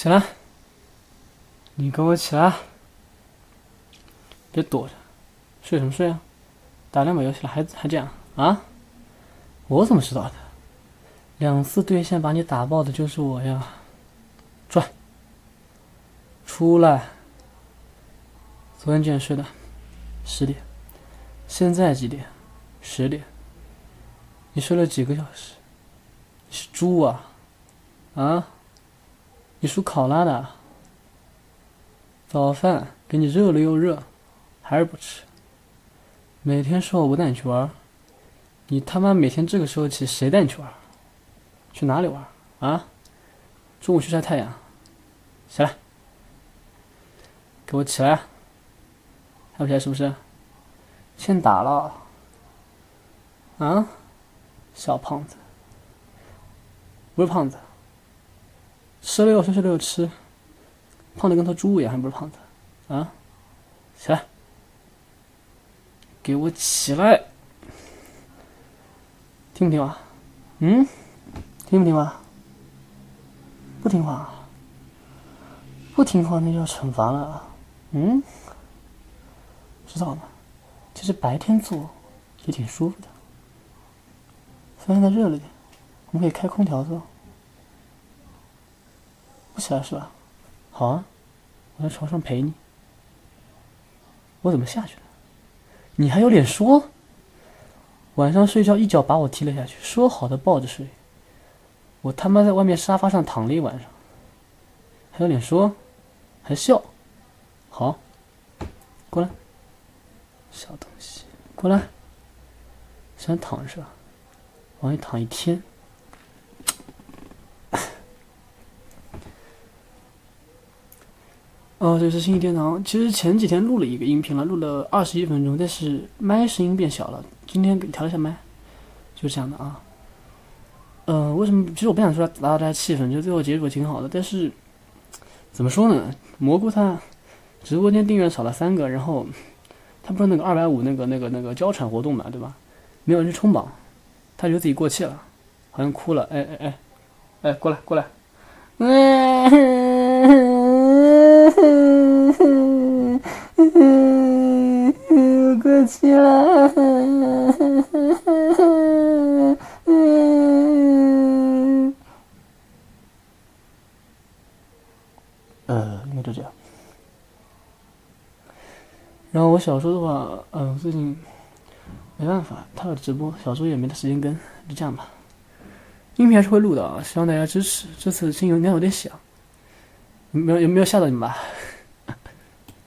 起来，你给我起来，别躲着，睡什么睡啊？打两把游戏了还这样啊？我怎么知道的？两次对线把你打爆的就是我呀！转，出来。昨天几点睡的？10点。现在几点？10点。你睡了几个小时？你是猪啊！啊！ 你属考拉的，早饭给你热了又热，还是不吃。每天说我不带你去玩，你他妈每天这个时候起谁带你去玩？去哪里玩啊？中午去晒太阳，起来，给我起来！还不起来是不是？欠打了啊，小胖子，不是胖子。 吃了又睡，睡了又吃，胖的跟头猪一样，还不是胖子啊！起来，给我起来！听不听话？嗯，听不听话？不听话，不听话那就要惩罚了。嗯，知道吗？其实白天做也挺舒服的，虽然现在热了点，我们可以开空调做。 不起来是吧？好啊，我在床上陪你。我怎么下去了？你还有脸说？晚上睡觉一脚把我踢了下去，说好的抱着睡，我他妈在外面沙发上躺了一晚上，还有脸说？还笑？好，过来，小东西，过来，想躺是吧？往里躺一天。 哦，这是星际天堂。其实前几天录了一个音频了，录了21分钟，但是麦声音变小了。今天给你调一下麦，就这样的啊。为什么？其实我不想说打扰大家气氛，就最后结果挺好的。但是怎么说呢？蘑菇他直播间订阅少了3个，然后他不是那个250那个交产活动嘛，对吧？没有人去冲榜，他觉得自己过气了，好像哭了。哎，过来过来，过期了，应该就这样。然后我小周的话，最近没办法，他有直播，小周也没得时间跟，就这样吧。音频还是会录的啊，希望大家支持。这次新闻应该有点小，有没有吓到你们吧？